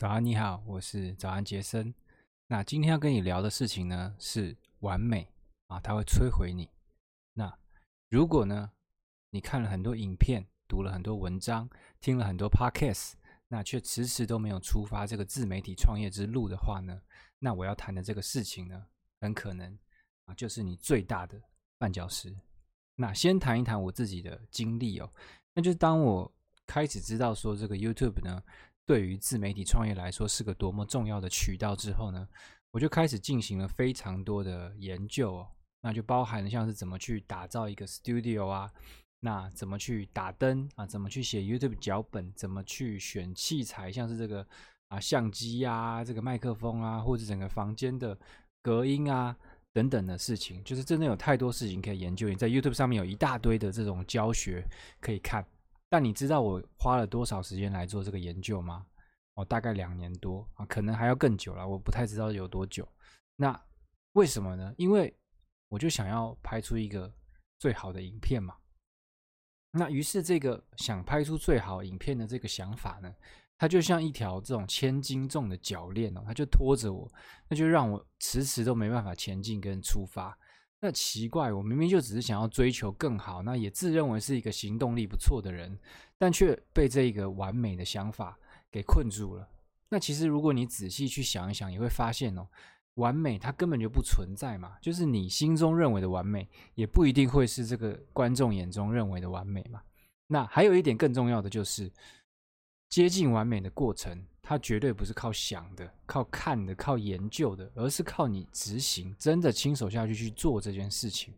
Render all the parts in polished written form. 早安你好，我是早安杰森。那今天要跟你聊的事情呢是完美啊，它会摧毁你。那如果呢你看了很多影片，读了很多文章，听了很多 Podcast， 那却迟迟都没有出发这个自媒体创业之路的话呢，那我要谈的这个事情呢，很可能啊就是你最大的绊脚石。那先谈一谈我自己的经历哦，那就是当我开始知道说这个 YouTube 呢对于自媒体创业来说是个多么重要的渠道之后呢，我就开始进行了非常多的研究哦，那就包含了像是怎么去打造一个 Studio 啊，那怎么去打灯啊，怎么去写 YouTube 脚本，怎么去选器材，像是这个相机啊，这个麦克风啊，或者整个房间的隔音啊等等的事情，就是真的有太多事情可以研究。你在 YouTube 上面有一大堆的这种教学可以看，但你知道我花了多少时间来做这个研究吗？大概2年多啊，可能还要更久了，我不太知道有多久。那为什么呢？因为我就想要拍出一个最好的影片嘛。那于是这个想拍出最好影片的这个想法呢，它就像一条这种1,000斤重的脚链哦，它就拖着我，那就让我迟迟都没办法前进跟出发。那奇怪，我明明就只是想要追求更好，那也自认为是一个行动力不错的人，但却被这个完美的想法给困住了。那其实如果你仔细去想一想，也会发现哦，完美它根本就不存在嘛，就是你心中认为的完美，也不一定会是这个观众眼中认为的完美嘛。那还有一点更重要的就是，接近完美的过程，它绝对不是靠想的、靠看的、靠研究的，而是靠你执行，真的亲手下去做这件事情。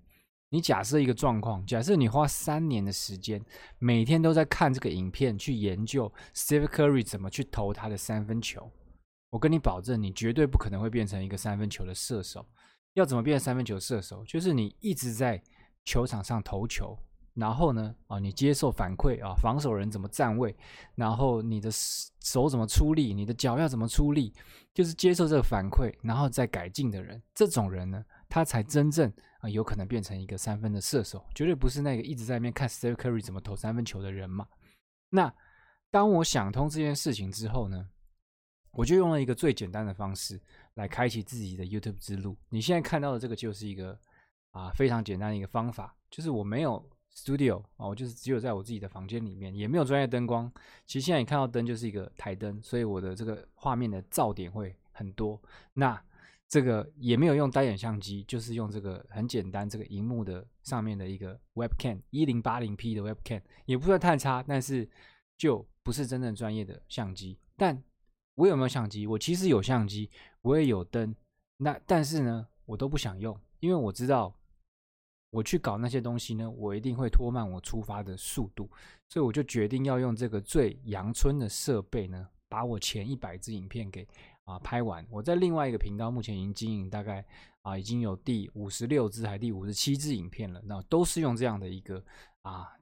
你假设一个状况，假设你花3年的时间，每天都在看这个影片，去研究 Stephen Curry 怎么去投他的3分球，我跟你保证，你绝对不可能会变成一个3分球的射手。要怎么变成3分球射手？就是你一直在球场上投球，然后呢你接受反馈啊，防守人怎么站位，然后你的手怎么出力，你的脚要怎么出力，就是接受这个反馈然后再改进的人，这种人呢他才真正有可能变成一个3分的射手，绝对不是那个一直在那边看 Stephen Curry 怎么投3分球的人嘛。那当我想通这件事情之后呢，我就用了一个最简单的方式来开启自己的 YouTube 之路。你现在看到的这个就是一个非常简单的一个方法，就是我没有Studio 我就是只有在我自己的房间里面，也没有专业灯光。其实现在你看到灯就是一个台灯，所以我的这个画面的噪点会很多。那这个也没有用单眼相机，就是用这个很简单这个荧幕的上面的一个 Webcam 1080p 的 Webcam， 也不算太差，但是就不是真正专业的相机。但我有没有相机？我其实有相机，我也有灯，那但是呢我都不想用，因为我知道我去搞那些东西呢，我一定会拖慢我出发的速度，所以我就决定要用这个最阳春的设备呢，把我前100支影片给拍完。我在另外一个频道目前已经经营大概已经有第56支还第57支影片了，那都是用这样的一个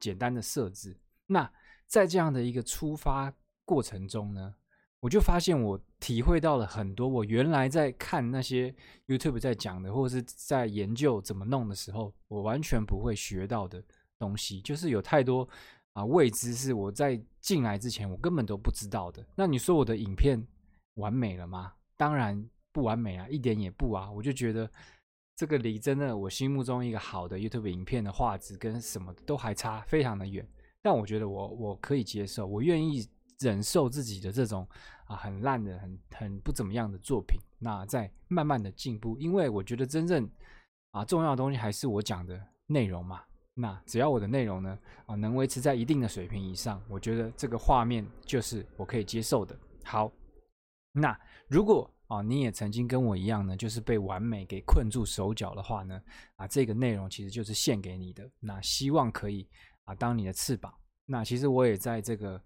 简单的设置。那在这样的一个出发过程中呢，我就发现我体会到了很多我原来在看那些 YouTube 在讲的，或者是在研究怎么弄的时候，我完全不会学到的东西，就是有太多未知是我在进来之前我根本都不知道的。那你说我的影片完美了吗？当然不完美啊，一点也不啊。我就觉得这个离真的我心目中一个好的 YouTube 影片的画质跟什么都还差非常的远，但我觉得我可以接受，我愿意忍受自己的这种很烂的、很不怎么样的作品，那再慢慢的进步。因为我觉得真正重要的东西还是我讲的内容嘛。那只要我的内容呢能维持在一定的水平以上，我觉得这个画面就是我可以接受的。好，那如果你也曾经跟我一样呢，就是被完美给困住手脚的话呢，这个内容其实就是献给你的。那希望可以当你的翅膀。那其实我也在这个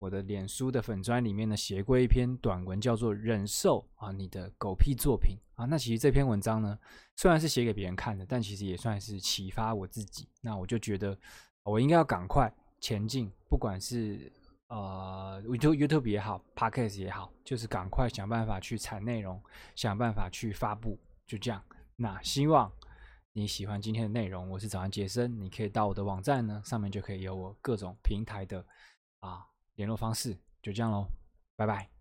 我的脸书的粉专里面呢，写过一篇短文，叫做忍受你的狗屁作品那其实这篇文章呢，虽然是写给别人看的，但其实也算是启发我自己。那我就觉得我应该要赶快前进，不管是YouTube 也好， Podcast 也好，就是赶快想办法去产内容，想办法去发布，就这样。那希望你喜欢今天的内容，我是早安杰森，你可以到我的网站呢，上面就可以有我各种平台的联络方式，就这样咯，拜拜。